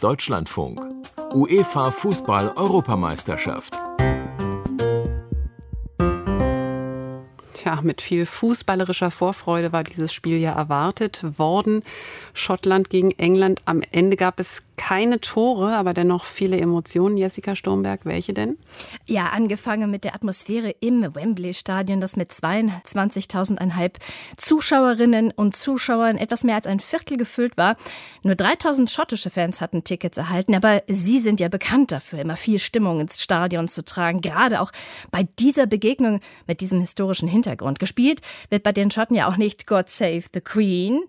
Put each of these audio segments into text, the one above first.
Deutschlandfunk. UEFA Fußball-Europameisterschaft. Tja, mit viel fußballerischer Vorfreude war dieses Spiel ja erwartet worden. Schottland gegen England. Am Ende gab es keine Tore, aber dennoch viele Emotionen. Jessica Sturmberg, welche denn? Ja, angefangen mit der Atmosphäre im Wembley-Stadion, das mit 22.500 Zuschauerinnen und Zuschauern etwas mehr als ein Viertel gefüllt war. Nur 3.000 schottische Fans hatten Tickets erhalten, aber sie sind ja bekannt dafür, immer viel Stimmung ins Stadion zu tragen. Gerade auch bei dieser Begegnung mit diesem historischen Hintergrund. Gespielt wird bei den Schotten ja auch nicht God Save the Queen,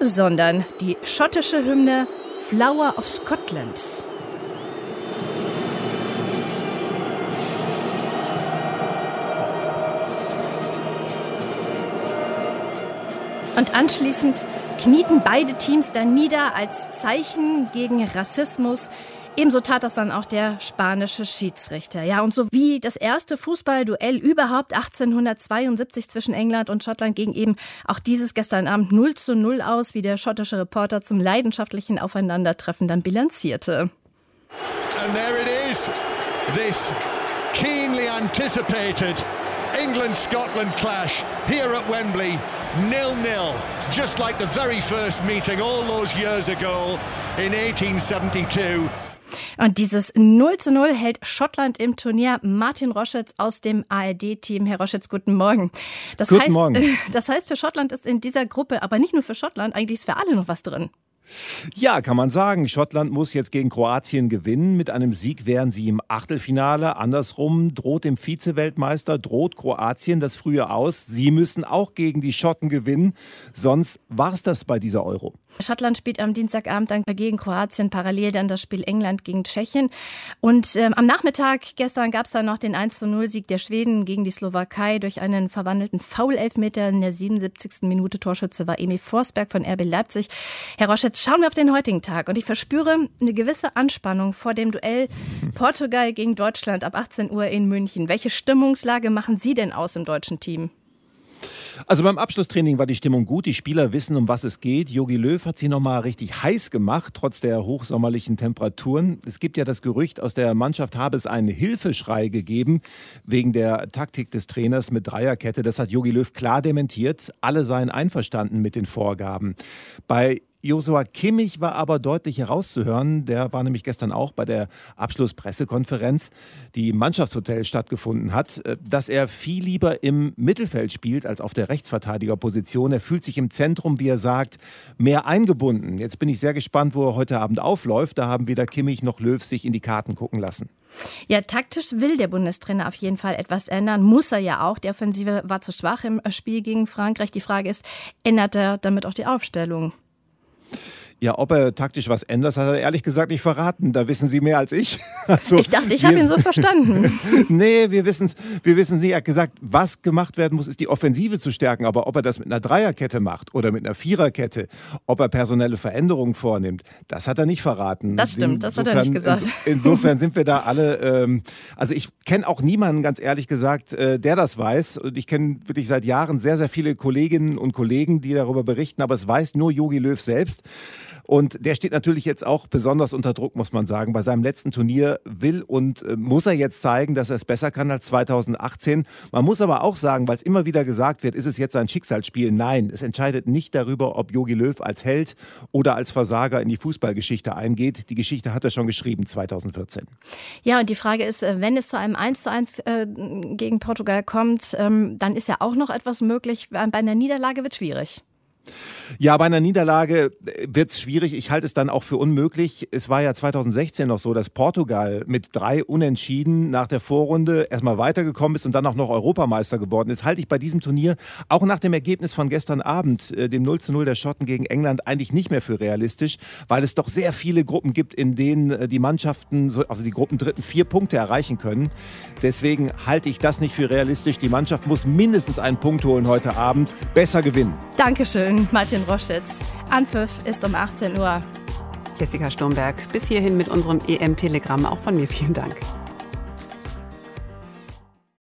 sondern die schottische Hymne Flower of Scotland. Und anschließend knieten beide Teams dann nieder als Zeichen gegen Rassismus. Ebenso tat das dann auch der spanische Schiedsrichter. Ja, und so wie das erste Fußballduell überhaupt 1872 zwischen England und Schottland ging eben auch dieses gestern Abend 0:0 aus, wie der schottische Reporter zum leidenschaftlichen Aufeinandertreffen dann bilanzierte. And there it is, this keenly anticipated England-Scotland clash here at Wembley. 0-0, just like the very first meeting all those years ago in 1872. Und dieses 0:0 hält Schottland im Turnier. Martin Roschitz aus dem ARD-Team. Herr Roschitz, guten Morgen. Guten Morgen. Das heißt, für Schottland ist in dieser Gruppe, aber nicht nur für Schottland, eigentlich ist für alle noch was drin. Ja, kann man sagen. Schottland muss jetzt gegen Kroatien gewinnen. Mit einem Sieg wären sie im Achtelfinale. Andersrum droht dem Vize-Weltmeister, droht Kroatien das frühe Aus. Sie müssen auch gegen die Schotten gewinnen. Sonst war's das bei dieser Euro. Schottland spielt am Dienstagabend dann gegen Kroatien, parallel dann das Spiel England gegen Tschechien. Und am Nachmittag gestern gab es dann noch den 1:0-Sieg der Schweden gegen die Slowakei durch einen verwandelten Foul-Elfmeter. In der 77. Minute Torschütze war Emil Forsberg von RB Leipzig. Herr Roschitz, schauen wir auf den heutigen Tag. Und ich verspüre eine gewisse Anspannung vor dem Duell Portugal gegen Deutschland ab 18 Uhr in München. Welche Stimmungslage machen Sie denn aus im deutschen Team? Also beim Abschlusstraining war die Stimmung gut, die Spieler wissen, um was es geht. Jogi Löw hat sie nochmal richtig heiß gemacht, trotz der hochsommerlichen Temperaturen. Es gibt ja das Gerücht, aus der Mannschaft habe es einen Hilfeschrei gegeben, wegen der Taktik des Trainers mit Dreierkette. Das hat Jogi Löw klar dementiert. Alle seien einverstanden mit den Vorgaben. Bei Joshua Kimmich war aber deutlich herauszuhören, der war nämlich gestern auch bei der Abschlusspressekonferenz, die im Mannschaftshotel stattgefunden hat, dass er viel lieber im Mittelfeld spielt als auf der Rechtsverteidigerposition. Er fühlt sich im Zentrum, wie er sagt, mehr eingebunden. Jetzt bin ich sehr gespannt, wo er heute Abend aufläuft. Da haben weder Kimmich noch Löw sich in die Karten gucken lassen. Ja, taktisch will der Bundestrainer auf jeden Fall etwas ändern. Muss er ja auch. Die Offensive war zu schwach im Spiel gegen Frankreich. Die Frage ist, ändert er damit auch die Aufstellung? Ja, ob er taktisch was ändert, hat er ehrlich gesagt nicht verraten. Da wissen Sie mehr als ich. Also, ich dachte, ich habe ihn so verstanden. Nee, wir wissen's nicht. Er hat gesagt, was gemacht werden muss, ist die Offensive zu stärken. Aber ob er das mit einer Dreierkette macht oder mit einer Viererkette, ob er personelle Veränderungen vornimmt, das hat er nicht verraten. Das stimmt, das hat er nicht gesagt. Insofern sind wir da alle, also ich kenne auch niemanden, ganz ehrlich gesagt, der das weiß. Und ich kenne wirklich seit Jahren sehr, sehr viele Kolleginnen und Kollegen, die darüber berichten. Aber es weiß nur Jogi Löw selbst. Und der steht natürlich jetzt auch besonders unter Druck, muss man sagen. Bei seinem letzten Turnier will und muss er jetzt zeigen, dass er es besser kann als 2018. Man muss aber auch sagen, weil es immer wieder gesagt wird, ist es jetzt ein Schicksalsspiel? Nein, es entscheidet nicht darüber, ob Jogi Löw als Held oder als Versager in die Fußballgeschichte eingeht. Die Geschichte hat er schon geschrieben, 2014. Ja, und die Frage ist, wenn es zu einem 1:1 gegen Portugal kommt, dann ist ja auch noch etwas möglich. Bei einer Niederlage wird es schwierig. Ja, bei einer Niederlage wird es schwierig. Ich halte es dann auch für unmöglich. Es war ja 2016 noch so, dass Portugal mit 3 Unentschieden nach der Vorrunde erstmal weitergekommen ist und dann auch noch Europameister geworden ist. Halte ich bei diesem Turnier auch nach dem Ergebnis von gestern Abend, dem 0:0 der Schotten gegen England, eigentlich nicht mehr für realistisch, weil es doch sehr viele Gruppen gibt, in denen die Mannschaften, also die Gruppendritten, 4 Punkte erreichen können. Deswegen halte ich das nicht für realistisch. Die Mannschaft muss mindestens einen Punkt holen heute Abend. Besser gewinnen. Dankeschön, Martin Roschitz. Anpfiff ist um 18 Uhr. Jessica Sturmberg, bis hierhin mit unserem EM-Telegramm. Auch von mir vielen Dank.